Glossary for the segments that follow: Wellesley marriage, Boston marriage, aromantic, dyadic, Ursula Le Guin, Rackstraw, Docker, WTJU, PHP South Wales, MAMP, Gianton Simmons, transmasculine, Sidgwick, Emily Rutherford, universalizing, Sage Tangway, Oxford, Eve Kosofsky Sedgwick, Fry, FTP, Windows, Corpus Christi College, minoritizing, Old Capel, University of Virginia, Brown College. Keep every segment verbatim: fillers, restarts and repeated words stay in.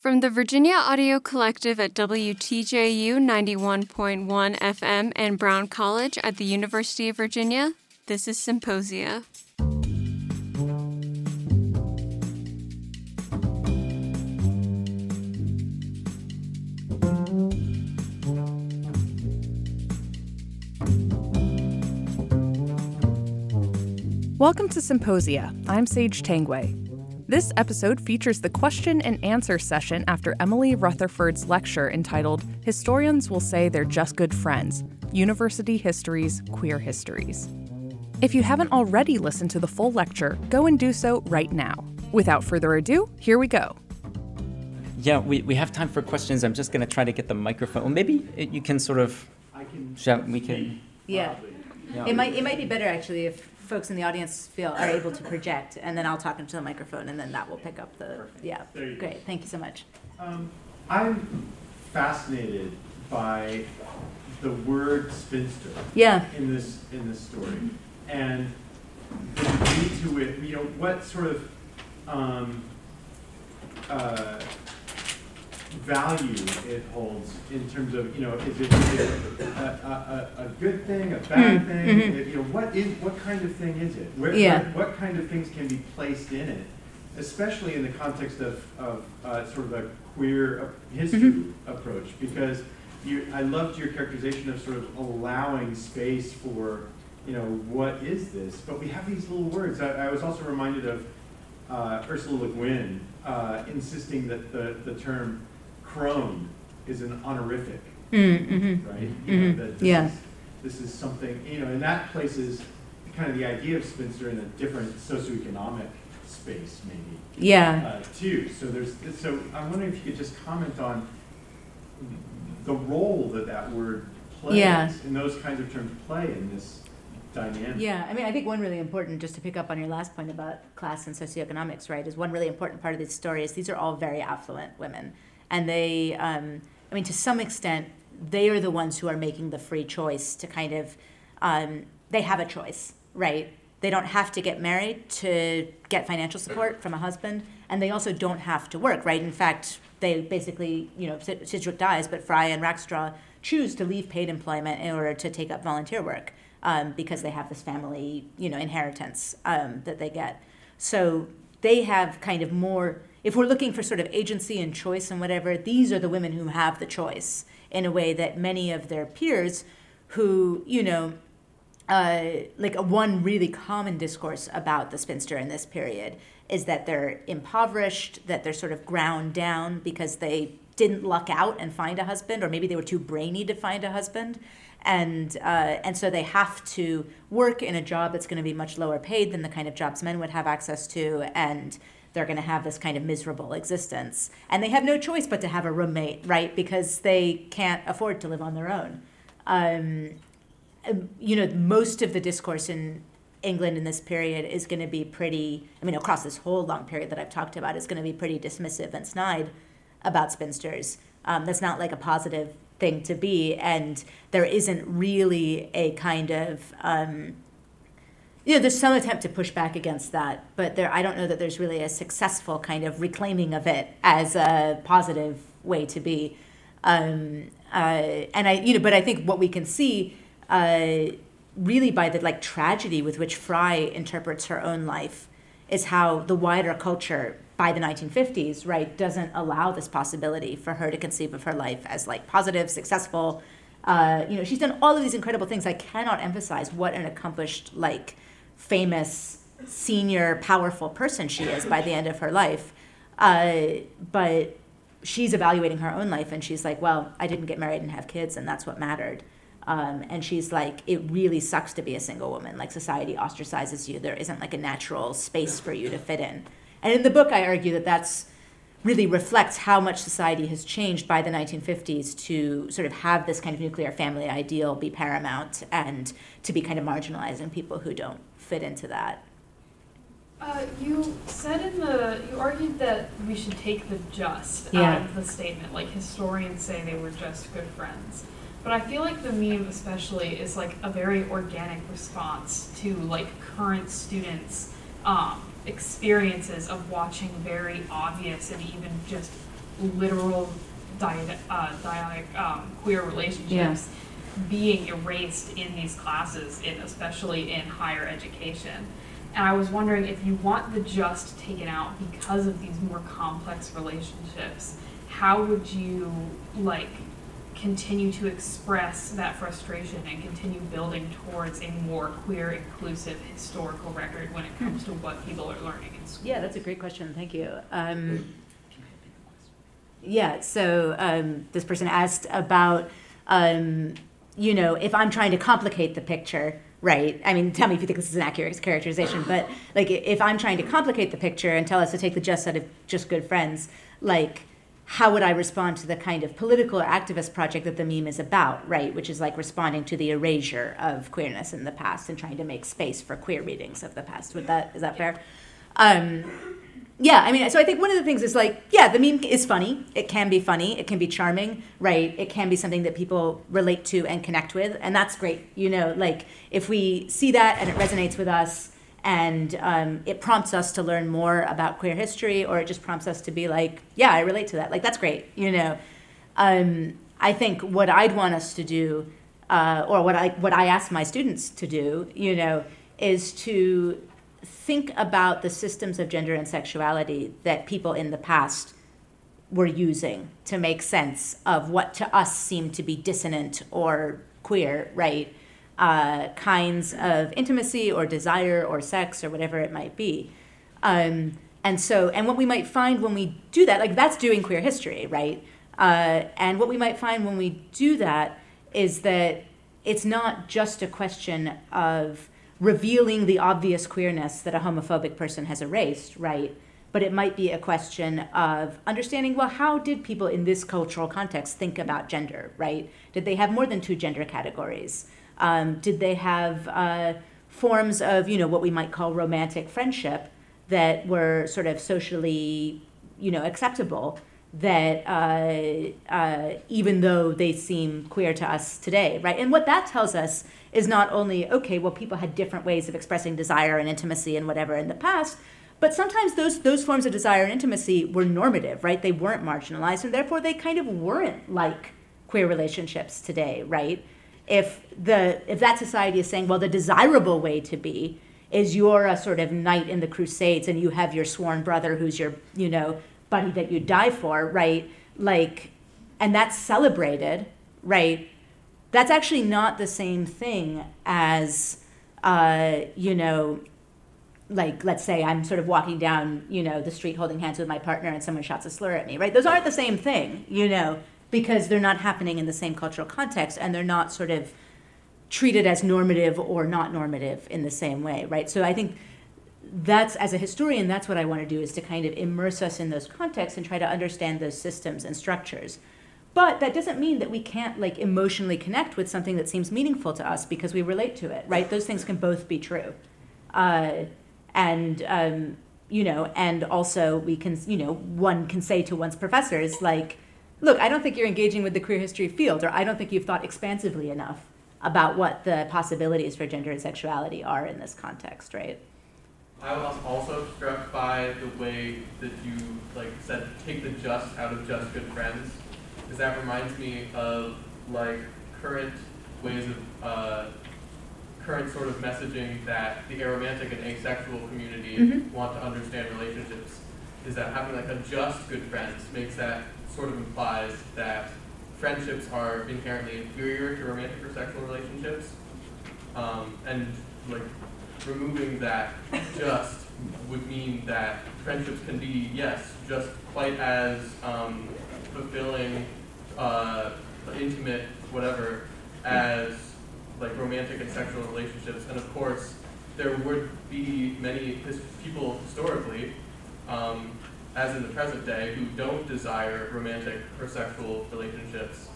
From the Virginia Audio Collective at W T J U ninety-one point one F M and Brown College at the University of Virginia, this is Symposia. Welcome to Symposia. I'm Sage Tangway. This episode features the question and answer session after Emily Rutherford's lecture entitled Historians Will Say They're Just Good Friends, University Histories, Queer Histories. If you haven't already listened to the full lecture, go and do so right now. Without further ado, here we go. Yeah, we, we have time for questions. I'm just going to try to get the microphone. Maybe it, you can sort of I can shout. We can. Yeah. yeah. It might, it might be better, actually, if folks in the audience feel are able to project, and then I'll talk into the microphone, and then that will pick up the, Perfect. yeah, great, go. Thank you so much. Um, I'm fascinated by the word spinster yeah. in this in this story, and the degree to it, you know, what sort of um, uh, value it holds in terms of, you know, is it, is it a, a, a good thing, a bad mm, thing? Mm-hmm. It, you know, what is what kind of thing is it? Where, yeah. where, what kind of things can be placed in it, especially in the context of, of uh, sort of a queer history mm-hmm. approach? Because you, I loved your characterization of sort of allowing space for, you know, what is this? But we have these little words. I, I was also reminded of uh, Ursula Le Guin uh, insisting that the, the term crone is an honorific, mm, mm-hmm. right? You mm-hmm. know, that this, yeah. is, this is something, you know, and that places kind of the idea of spinster in a different socioeconomic space, maybe. Yeah. Uh, too. So there's. So I'm wondering if you could just comment on the role that that word plays, yeah. and those kinds of terms play in this dynamic. Yeah. I mean, I think one really important, just to pick up on your last point about class and socioeconomics, right? Is one really important part of this story is these are all very affluent women. And they, um, I mean, to some extent, they are the ones who are making the free choice to kind of, um, they have a choice, right? They don't have to get married to get financial support from a husband, and they also don't have to work, right? In fact, they basically, you know, Sidgwick dies, but Fry and Rackstraw choose to leave paid employment in order to take up volunteer work um, because they have this family, you know, inheritance um, that they get. So they have kind of more... If we're looking for sort of agency and choice and whatever, these are the women who have the choice in a way that many of their peers who, you know, uh, like a one really common discourse about the spinster in this period is that they're impoverished, that they're sort of ground down because they didn't luck out and find a husband, or maybe they were too brainy to find a husband. And uh, and so they have to work in a job that's going to be much lower paid than the kind of jobs men would have access to, and they're going to have this kind of miserable existence. And they have no choice but to have a roommate, right? Because they can't afford to live on their own. Um, you know, most of the discourse in England in this period is going to be pretty, I mean, across this whole long period that I've talked about, is going to be pretty dismissive and snide about spinsters. Um, that's not like a positive thing to be. And there isn't really a kind of... Um, You know, there's some attempt to push back against that, but there, I don't know that there's really a successful kind of reclaiming of it as a positive way to be. Um, uh, and I, you know, but I think what we can see, uh, really, by the like tragedy with which Fry interprets her own life, is how the wider culture by the nineteen fifties, right, doesn't allow this possibility for her to conceive of her life as like positive, successful. Uh, you know, she's done all of these incredible things. I cannot emphasize what an accomplished, like, famous, senior, powerful person she is by the end of her life. Uh, but she's evaluating her own life, and she's like, well, I didn't get married and have kids, and that's what mattered. Um, and she's like, it really sucks to be a single woman. Like, society ostracizes you. There isn't, like, a natural space for you to fit in. And in the book, I argue that that's really reflects how much society has changed by the nineteen fifties to sort of have this kind of nuclear family ideal be paramount and to be kind of marginalizing people who don't fit into that. Uh, you said in the, you argued that we should take the just yeah. out of the statement, like historians say they were just good friends. But I feel like the meme especially is like a very organic response to like current students' um, experiences of watching very obvious and even just literal dyadic, uh, dyadic um, queer relationships yes. being erased in these classes, in, especially in higher education. And I was wondering if you want the just taken out because of these more complex relationships, how would you like continue to express that frustration and continue building towards a more queer inclusive historical record when it comes to what people are learning in school? Yeah, that's a great question. Thank you. Um, yeah, so um, this person asked about, um, you know, if I'm trying to complicate the picture, right? I mean, tell me if you think this is an accurate characterization, but like if I'm trying to complicate the picture and tell us to take the just set of just good friends, like, how would I respond to the kind of political or activist project that the meme is about, right? Which is like responding to the erasure of queerness in the past and trying to make space for queer readings of the past. Would that, is that fair? Um, yeah, I mean, so I think one of the things is like, yeah, the meme is funny. It can be funny. It can be charming, right? It can be something that people relate to and connect with, and that's great. You know, like if we see that and it resonates with us and um, it prompts us to learn more about queer history, or it just prompts us to be like, yeah, I relate to that. Like, that's great, you know. Um, I think what I'd want us to do, uh, or what I what I ask my students to do, you know, is to think about the systems of gender and sexuality that people in the past were using to make sense of what to us seemed to be dissonant or queer, right? Uh, kinds of intimacy or desire or sex or whatever it might be. Um, and so, and what we might find when we do that, like that's doing queer history, right? Uh, and what we might find when we do that is that it's not just a question of revealing the obvious queerness that a homophobic person has erased, right? But it might be a question of understanding, well, how did people in this cultural context think about gender, right? Did they have more than two gender categories? Um, did they have uh, forms of, you know, what we might call romantic friendship that were sort of socially, you know, acceptable that uh, uh, even though they seem queer to us today, right? And what that tells us is not only, okay, well, people had different ways of expressing desire and intimacy and whatever in the past, but sometimes those those forms of desire and intimacy were normative, right? They weren't marginalized, and therefore they kind of weren't like queer relationships today, right? If the if that society is saying, well, the desirable way to be is you're a sort of knight in the Crusades and you have your sworn brother who's your, you know, buddy that you die for, right? Like, and that's celebrated, right? That's actually not the same thing as, uh, you know, like, let's say I'm sort of walking down, you know, the street holding hands with my partner and someone shouts a slur at me, right? Those aren't the same thing, you know, because they're not happening in the same cultural context and they're not sort of treated as normative or not normative in the same way, right? So I think that's, as a historian, that's what I want to do, is to kind of immerse us in those contexts and try to understand those systems and structures. But that doesn't mean that we can't like emotionally connect with something that seems meaningful to us because we relate to it, right? Those things can both be true. Uh, and, um, you know, and also we can, you know, one can say to one's professors, like, look, I don't think you're engaging with the queer history field, or I don't think you've thought expansively enough about what the possibilities for gender and sexuality are in this context, right? I was also struck by the way that you like said, take the just out of just good friends, because that reminds me of like current ways of, uh, current sort of messaging that the aromantic and asexual community mm-hmm. want to understand relationships, is that having like a just good friends makes that sort of implies that friendships are inherently inferior to romantic or sexual relationships, um, and like removing that just would mean that friendships can be, yes, just quite as um, fulfilling, uh, intimate, whatever, as like romantic and sexual relationships. And of course, there would be many his- people historically, um, as in the present day, who don't desire romantic or sexual relationships.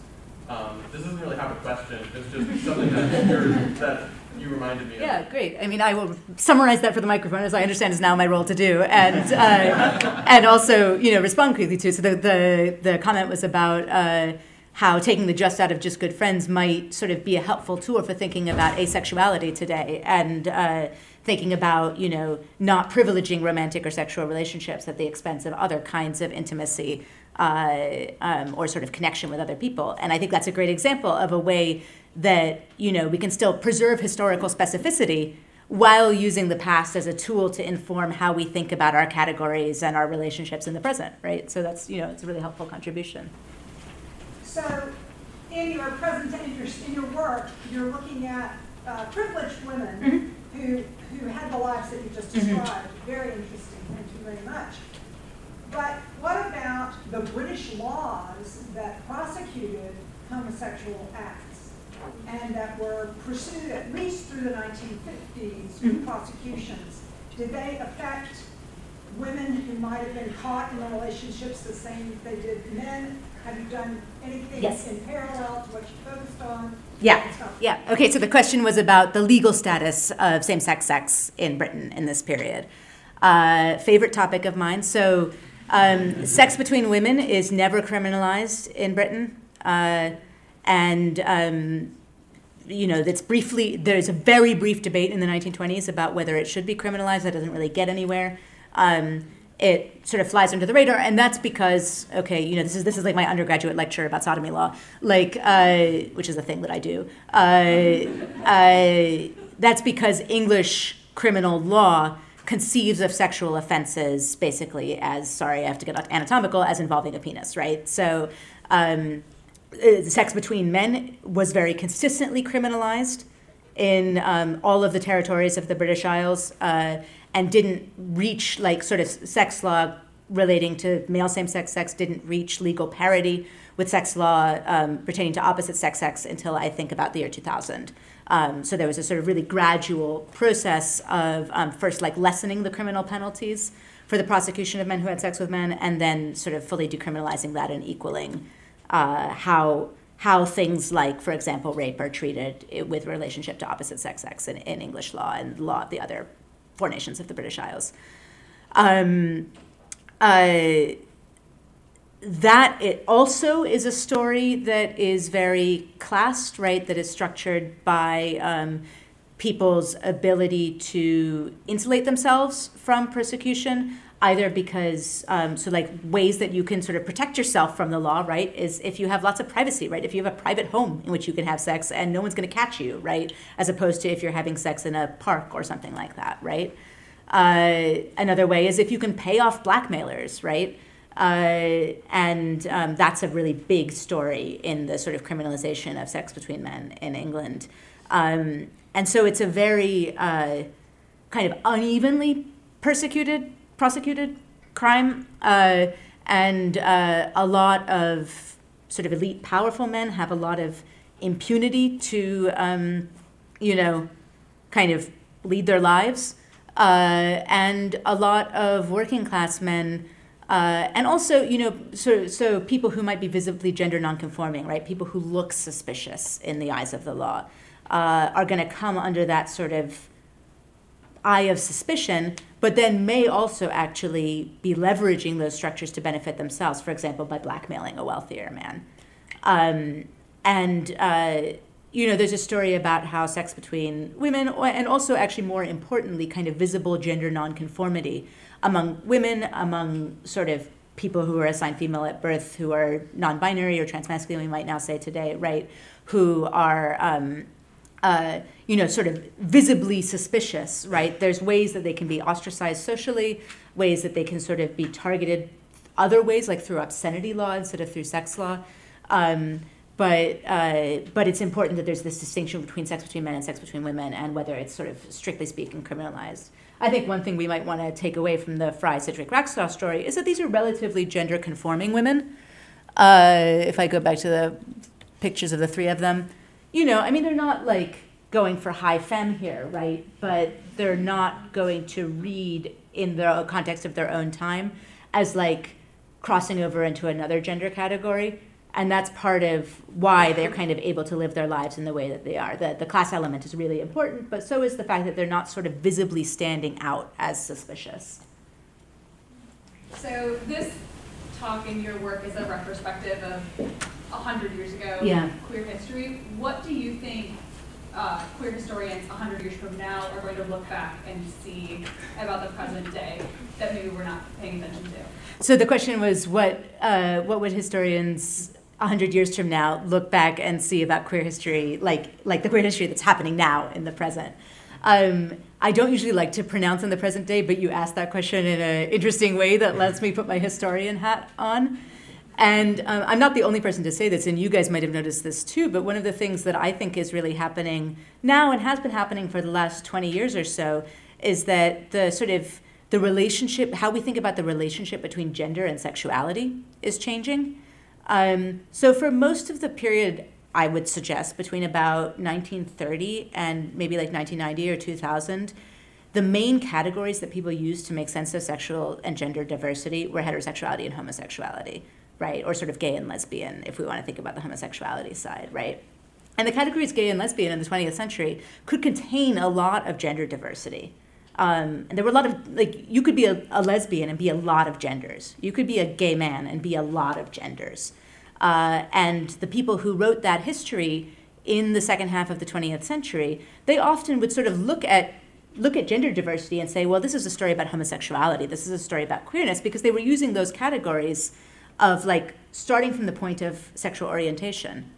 Um, this doesn't really have a question. It's just something that, you're, that you reminded me yeah, of. Yeah, great. I mean, I will summarize that for the microphone, as I understand is now my role to do, and uh, and also, you know, respond quickly to. So the the, the comment was about uh, how taking the just out of Just Good Friends might sort of be a helpful tool for thinking about asexuality today and uh, thinking about, you know, not privileging romantic or sexual relationships at the expense of other kinds of intimacy uh, um, or sort of connection with other people. And I think that's a great example of a way that, you know, we can still preserve historical specificity while using the past as a tool to inform how we think about our categories and our relationships in the present, right? So that's, you know, it's a really helpful contribution. So in your present interest, in your work, you're looking at uh, privileged women mm-hmm. who who had the lives that you just described. Mm-hmm. Very interesting. Thank you very much. But what about the British laws that prosecuted homosexual acts and that were pursued at least through the nineteen fifties through mm-hmm. prosecutions? Did they affect women who might have been caught in the relationships the same they did men? Have you done anything yes. in parallel to what you focused on? Yeah, yeah. Okay, so the question was about the legal status of same-sex sex in Britain in this period. Uh, favorite topic of mine. So um, sex between women is never criminalized in Britain. Uh, and, um, you know, that's briefly, there's a very brief debate in the nineteen twenties about whether it should be criminalized. That doesn't really get anywhere. Um, It sort of flies under the radar, and that's because, okay, you know, this is this is like my undergraduate lecture about sodomy law, like, uh, which is a thing that I do. Uh, uh, that's because English criminal law conceives of sexual offenses basically as, sorry, I have to get anatomical, as involving a penis, right? So um, sex between men was very consistently criminalized in um, all of the territories of the British Isles, uh, and didn't reach, like, sort of sex law relating to male same-sex sex didn't reach legal parity with sex law um, pertaining to opposite-sex sex until, I think, about the year two thousand. Um, so there was a sort of really gradual process of um, first, like, lessening the criminal penalties for the prosecution of men who had sex with men, and then sort of fully decriminalizing that and equaling uh, how how things like, for example, rape are treated with relationship to opposite-sex sex in, in English law and law of the other four nations of the British Isles. Um, uh, that it also is a story that is very classed, right? That is structured by um, people's ability to insulate themselves from persecution, either because, um, so like ways that you can sort of protect yourself from the law, right, is if you have lots of privacy, right? If you have a private home in which you can have sex and no one's gonna catch you, right? As opposed to if you're having sex in a park or something like that, right? Uh, another way is if you can pay off blackmailers, right? Uh, and um, that's a really big story in the sort of criminalization of sex between men in England. Um, and so it's a very uh, kind of unevenly persecuted prosecuted crime, uh, and uh, a lot of sort of elite powerful men have a lot of impunity to, um, you know, kind of lead their lives, uh, and a lot of working class men, uh, and also, you know, so, so people who might be visibly gender nonconforming, right, people who look suspicious in the eyes of the law, uh, are going to come under that sort of eye of suspicion, but then may also actually be leveraging those structures to benefit themselves, for example, by blackmailing a wealthier man. Um, and, uh, you know, there's a story about how sex between women, and also actually more importantly, kind of visible gender nonconformity among women, among sort of people who are assigned female at birth, who are non-binary or transmasculine, we might now say today, right, who are... Um, Uh, you know, sort of visibly suspicious, right? There's ways that they can be ostracized socially, ways that they can sort of be targeted other ways, like through obscenity law instead of through sex law. Um, but uh, but it's important that there's this distinction between sex between men and sex between women and whether it's sort of, strictly speaking, criminalized. I think one thing we might want to take away from the Fry, Sidgwick, Rackstraw story is that these are relatively gender-conforming women. Uh, if I go back to the pictures of the three of them, you know, I mean, they're not, like, going for high femme here, right? But they're not going to read in the context of their own time as, like, crossing over into another gender category. And that's part of why they're kind of able to live their lives in the way that they are. The, the class element is really important, but so is the fact that they're not sort of visibly standing out as suspicious. So this talk in your work is a retrospective of one hundred years ago, yeah. queer history, what do you think uh, queer historians one hundred years from now are going to look back and see about the present day that maybe we're not paying attention to? So the question was, what uh, what would historians one hundred years from now look back and see about queer history, like like the queer history that's happening now in the present? Um, I don't usually like to pronounce in the present day, but you asked that question in an interesting way that lets me put my historian hat on. And um, I'm not the only person to say this, and you guys might have noticed this too, but one of the things that I think is really happening now and has been happening for the last twenty years or so is that the sort of the relationship, how we think about the relationship between gender and sexuality is changing. Um, so for most of the period, I would suggest, between about nineteen thirty and maybe like nineteen ninety or two thousand, the main categories that people used to make sense of sexual and gender diversity were heterosexuality and homosexuality, right? Or sort of gay and lesbian, if we want to think about the homosexuality side, right? And the categories gay and lesbian in the twentieth century could contain a lot of gender diversity. Um, and there were a lot of, like, you could be a, a lesbian and be a lot of genders. You could be a gay man and be a lot of genders. Uh, and the people who wrote that history in the second half of the twentieth century, they often would sort of look at look at gender diversity and say, well, this is a story about homosexuality, this is a story about queerness, because they were using those categories of, like, starting from the point of sexual orientation.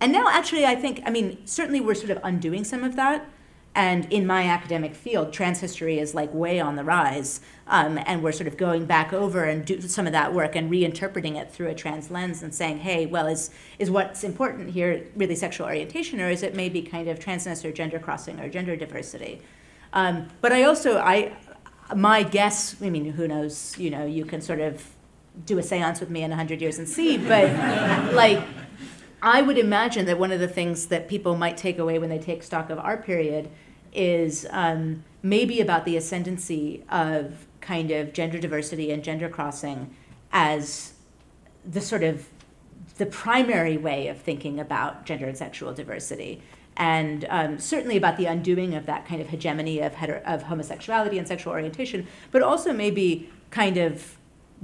And now, actually, I think, I mean, certainly we're sort of undoing some of that. And in my academic field, trans history is, like, way on the rise, um, and we're sort of going back over and do some of that work and reinterpreting it through a trans lens and saying, hey, well, is is what's important here really sexual orientation, or is it maybe kind of transness or gender crossing or gender diversity? Um, but I also, I my guess, I mean, who knows, you know, you can sort of do a seance with me in one hundred years and see, but, like, I would imagine that one of the things that people might take away when they take stock of our period is um, maybe about the ascendancy of kind of gender diversity and gender crossing as the sort of the primary way of thinking about gender and sexual diversity. And um, certainly about the undoing of that kind of hegemony of, heter- of homosexuality and sexual orientation, but also maybe kind of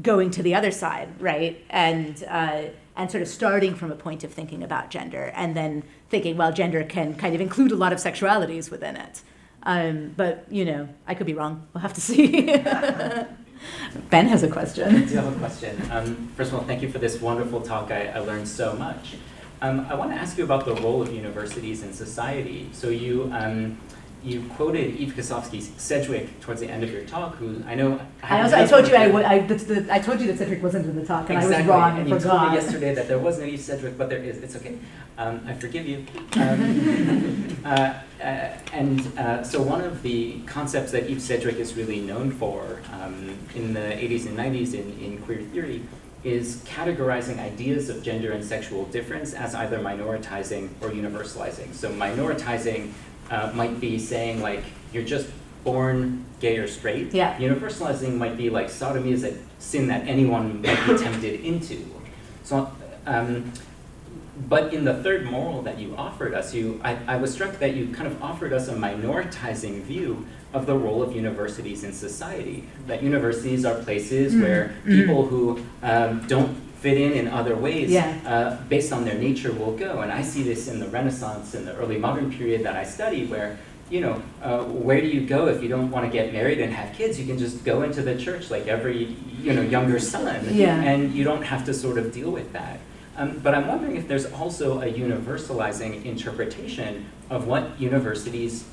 going to the other side, right? And uh, and sort of starting from a point of thinking about gender and then thinking, well, gender can kind of include a lot of sexualities within it. Um, but, you know, I could be wrong. We'll have to see. Ben has a question. I do have a question. Um, first of all, thank you for this wonderful talk. I, I learned so much. Um, I want to ask you about the role of universities in society. So you um, you quoted Eve Kosofsky Sedgwick towards the end of your talk, who I know. I, I also I told you I, would, I, the, the, I told you that Sedgwick wasn't in the talk, and exactly. I was wrong. And you forgot. Told me yesterday that there was no Eve Sedgwick, but there is. It's okay. Um, I forgive you. Um, uh, uh, and uh, so one of the concepts that Eve Sedgwick is really known for um, in the eighties and nineties in, in queer theory is categorizing ideas of gender and sexual difference as either minoritizing or universalizing. So minoritizing uh, might be saying, like, you're just born gay or straight. Yeah. Universalizing might be like sodomy is a sin that anyone might be tempted into. So, um, but in the third moral that you offered us, you I, I was struck that you kind of offered us a minoritizing view of the role of universities in society, that universities are places mm-hmm. where people who um, don't fit in in other ways, yeah. uh, based on their nature, will go. And I see this in the Renaissance and the early modern period that I study, where, you know, uh, where do you go if you don't want to get married and have kids? You can just go into the church like every, you know, younger son, yeah. and you don't have to sort of deal with that. Um, but I'm wondering if there's also a universalizing interpretation of what universities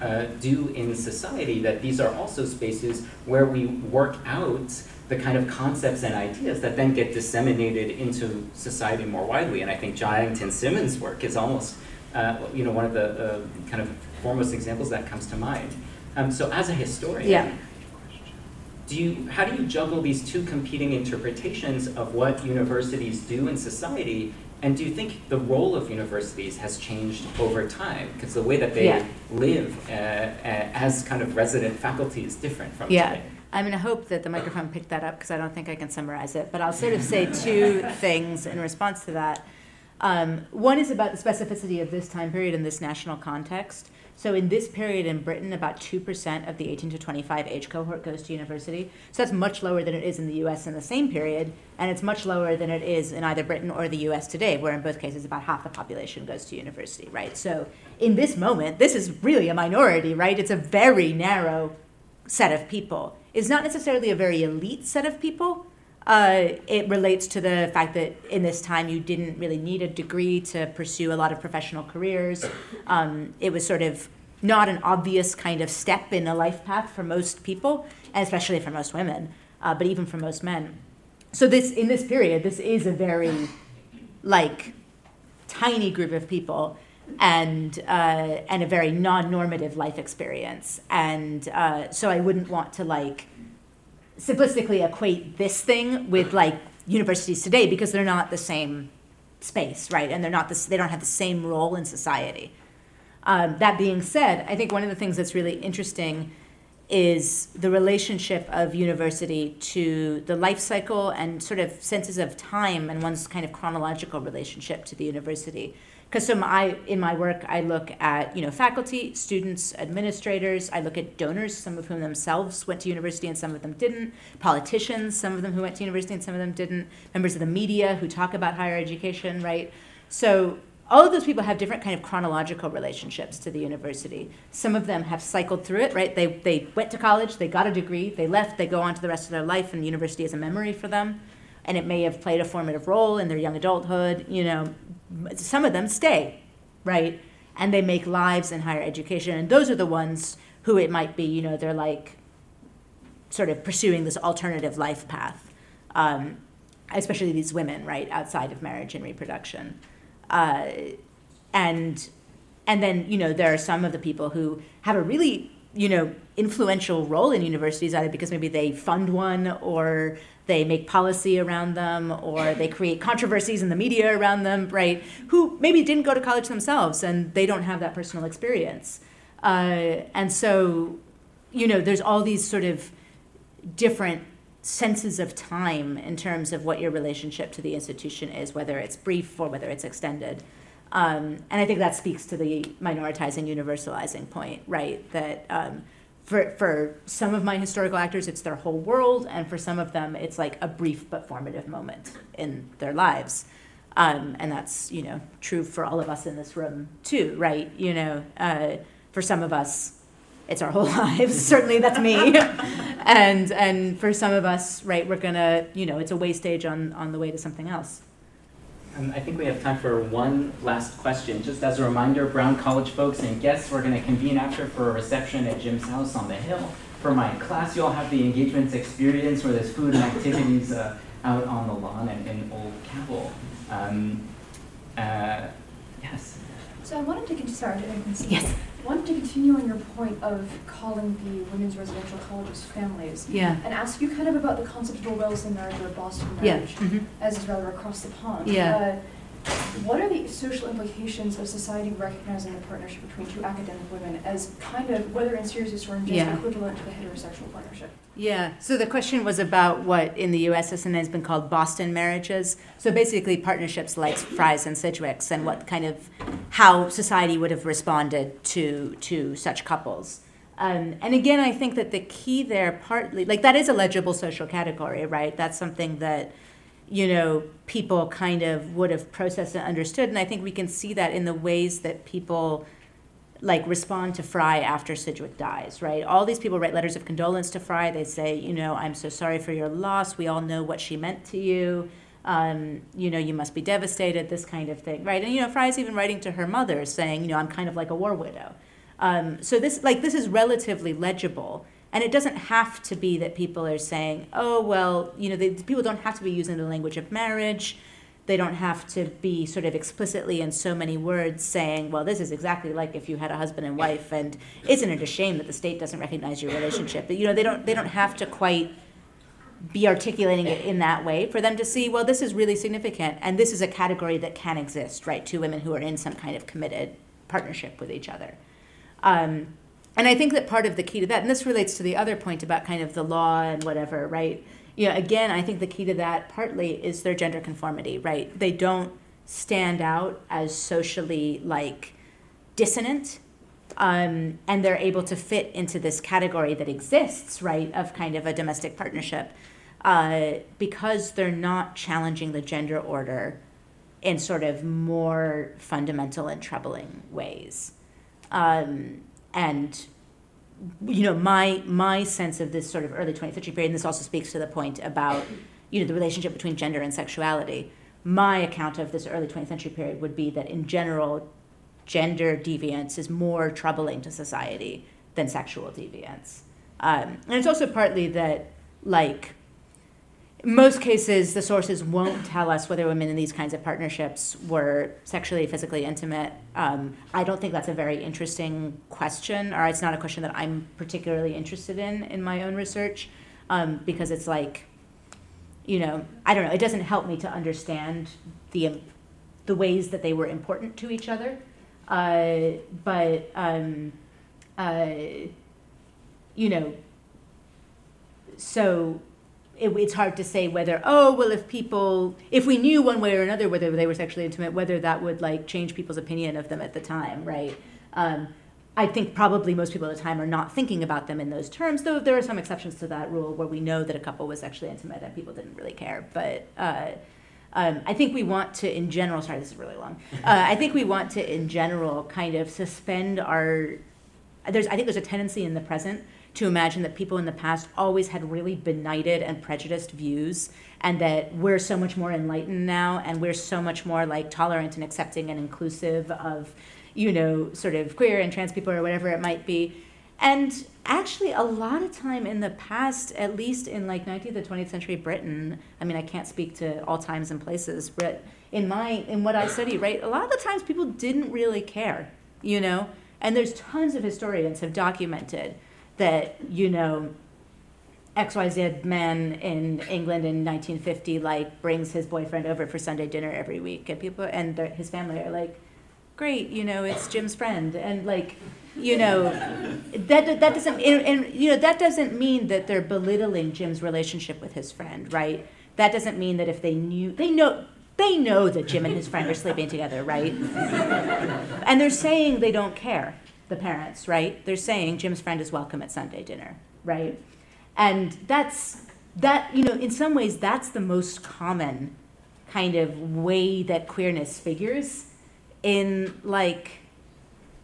uh, do in society, that these are also spaces where we work out the kind of concepts and ideas that then get disseminated into society more widely. And I think Gianton Simmons' work is almost uh, you know, one of the uh, kind of foremost examples that comes to mind. Um, so as a historian, yeah. Do you, how do you juggle these two competing interpretations of what universities do in society? And do you think the role of universities has changed over time? Because the way that they yeah. live uh, as kind of resident faculty is different from yeah. today. I'm going to hope that the microphone picked that up because I don't think I can summarize it. But I'll sort of say two things in response to that. Um, one is about the specificity of this time period in this national context. So in this period in Britain, about two percent of the eighteen to twenty-five age cohort goes to university. So that's much lower than it is in the U S in the same period, and it's much lower than it is in either Britain or the U S today, where in both cases about half the population goes to university, right? So in this moment, this is really a minority, right? It's a very narrow set of people. It's not necessarily a very elite set of people. Uh, it relates to the fact that in this time you didn't really need a degree to pursue a lot of professional careers. Um, it was sort of not an obvious kind of step in a life path for most people, and especially for most women, uh, but even for most men. So this in this period, this is a very like tiny group of people, and uh, and a very non-normative life experience. And uh, so I wouldn't want to like. Simplistically equate this thing with like universities today, because they're not the same space, right? And they're not this, they don't have the same role in society. Um, that being said, I think one of the things that's really interesting is the relationship of university to the life cycle and sort of senses of time and one's kind of chronological relationship to the university. Because so my, in my work, I look at, you know, faculty, students, administrators. I look at donors, some of whom themselves went to university and some of them didn't. Politicians, some of them who went to university and some of them didn't. Members of the media who talk about higher education, right? So all of those people have different kind of chronological relationships to the university. Some of them have cycled through it, right? They, they went to college, they got a degree, they left, they go on to the rest of their life, and the university is a memory for them. And it may have played a formative role in their young adulthood, you know. Some of them stay, right? And they make lives in higher education. And those are the ones who it might be, you know, they're like sort of pursuing this alternative life path, um, especially these women, right, outside of marriage and reproduction. Uh, and and then, you know, there are some of the people who have a really, you know, influential role in universities, either because maybe they fund one or they make policy around them, or they create controversies in the media around them, right? Who maybe didn't go to college themselves and they don't have that personal experience. Uh, and so, you know, there's all these sort of different senses of time in terms of what your relationship to the institution is, whether it's brief or whether it's extended. Um, and I think that speaks to the minoritizing, universalizing point, right? That um, for for some of my historical actors, it's their whole world, and for some of them, it's like a brief but formative moment in their lives, um, and that's you know true for all of us in this room too, right? You know, uh, for some of us, it's our whole lives. Certainly, that's me, and and for some of us, right, we're gonna you know it's a way stage on on the way to something else. Um, I think we have time for one last question. Just as a reminder, Brown College folks and guests, we're going to convene after for a reception at Jim's house on the hill. For my class, you'll have the engagements experience where there's food and activities uh, out on the lawn and in Old Capel. Um, uh, yes. So I wanted to continue. Sorry, I didn't see. Yes. I wanted to continue on your point of calling the women's residential colleges families. Yeah. And ask you kind of about the concept of a Wellesley marriage or a Boston marriage, yeah. mm-hmm. as is rather across the pond. Yeah. Uh, what are the social implications of society recognizing the partnership between two academic women as kind of, whether in seriousness or in just yeah. equivalent to the heterosexual partnership? Yeah. So the question was about what in the U S has sometimes been called Boston marriages. So basically partnerships like Fry's and Sidgwick's, and what kind of how society would have responded to to such couples. Um, and again, I think that the key there partly, like that is a legible social category, right? That's something that, you know, people kind of would have processed and understood. And I think we can see that in the ways that people like respond to Fry after Sidgwick dies, right? All these people write letters of condolence to Fry. They say, you know, I'm so sorry for your loss. We all know what she meant to you. Um, you know, you must be devastated, this kind of thing, right? And, you know, Fry's even writing to her mother saying, you know, I'm kind of like a war widow. Um, so this, like, this is relatively legible. And it doesn't have to be that people are saying, oh, well, you know, they, people don't have to be using the language of marriage. They don't have to be sort of explicitly in so many words saying, well, this is exactly like if you had a husband and wife, and isn't it a shame that the state doesn't recognize your relationship? But, you know, they don't they don't have to quite be articulating it in that way for them to see, well, this is really significant, and this is a category that can exist, right, two women who are in some kind of committed partnership with each other. Um, and I think that part of the key to that, and this relates to the other point about kind of the law and whatever, right, you know, again, I think the key to that partly is their gender conformity, right? They don't stand out as socially, like, dissonant um, and they're able to fit into this category that exists, right, of kind of a domestic partnership, uh, because they're not challenging the gender order in sort of more fundamental and troubling ways. Um, and, you know, my my sense of this sort of early twentieth century period, and this also speaks to the point about, you know, the relationship between gender and sexuality, my account of this early twentieth century period would be that in general, gender deviance is more troubling to society than sexual deviance. Um, and it's also partly that, like, in most cases, the sources won't tell us whether women in these kinds of partnerships were sexually, physically intimate. Um, I don't think that's a very interesting question, or it's not a question that I'm particularly interested in in my own research, um, because it's like, you know, I don't know, it doesn't help me to understand the the ways that they were important to each other. Uh, but, um, uh, you know, so... It, it's hard to say whether, oh, well, if people, if we knew one way or another whether they were sexually intimate, whether that would, like, change people's opinion of them at the time, right? Um, I think probably most people at the time are not thinking about them in those terms, though there are some exceptions to that rule where we know that a couple was sexually intimate and people didn't really care. But uh, um, I think we want to, in general, sorry, this is really long. Uh, I think we want to, in general, kind of suspend our, there's, I think there's a tendency in the present to imagine that people in the past always had really benighted and prejudiced views, and that we're so much more enlightened now, and we're so much more, like, tolerant and accepting and inclusive of, you know, sort of queer and trans people or whatever it might be. And actually, a lot of time in the past, at least in, like, nineteenth and twentieth century Britain, I mean, I can't speak to all times and places, but in my in what I study, right, a lot of the times people didn't really care, you know? And there's tons of historians have documented that, you know, X Y Z man in England in nineteen fifty, like, brings his boyfriend over for Sunday dinner every week, and people and their, his family are like, great, you know, it's Jim's friend, and, like, you know, that that doesn't and, and you know that doesn't mean that they're belittling Jim's relationship with his friend, right? That doesn't mean that if they knew they know. They know that Jim and his friend are sleeping together, right? And they're saying they don't care, the parents, right? They're saying Jim's friend is welcome at Sunday dinner, right? And that's, that, you know, in some ways, that's the most common kind of way that queerness figures in, like,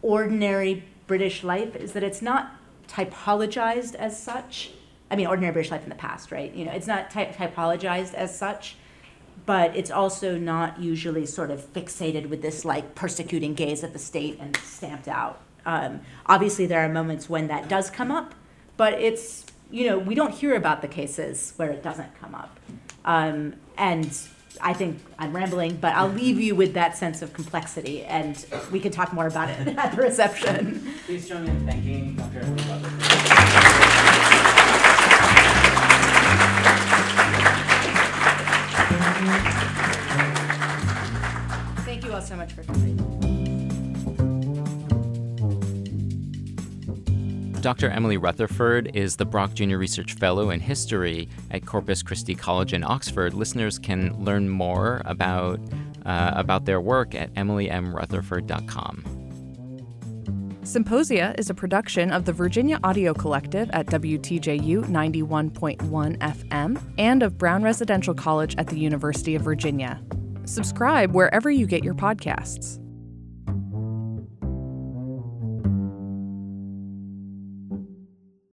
ordinary British life, is that it's not typologized as such. I mean, ordinary British life in the past, right? You know, it's not ty- typologized as such. But it's also not usually sort of fixated with this, like, persecuting gaze at the state and stamped out. Um, obviously, there are moments when that does come up, but it's, you know, we don't hear about the cases where it doesn't come up. Um, and I think I'm rambling, but I'll leave you with that sense of complexity, and we can talk more about it at the reception. Please join me in thanking Doctor Rutherford. Thank you all so much for coming. Doctor Emily Rutherford is the Brock Junior Research Fellow in History at Corpus Christi College in Oxford. Listeners can learn more about, uh, about their work at emily m rutherford dot com. Symposia is a production of the Virginia Audio Collective at W T J U ninety-one point one F M and of Brown Residential College at the University of Virginia. Subscribe wherever you get your podcasts.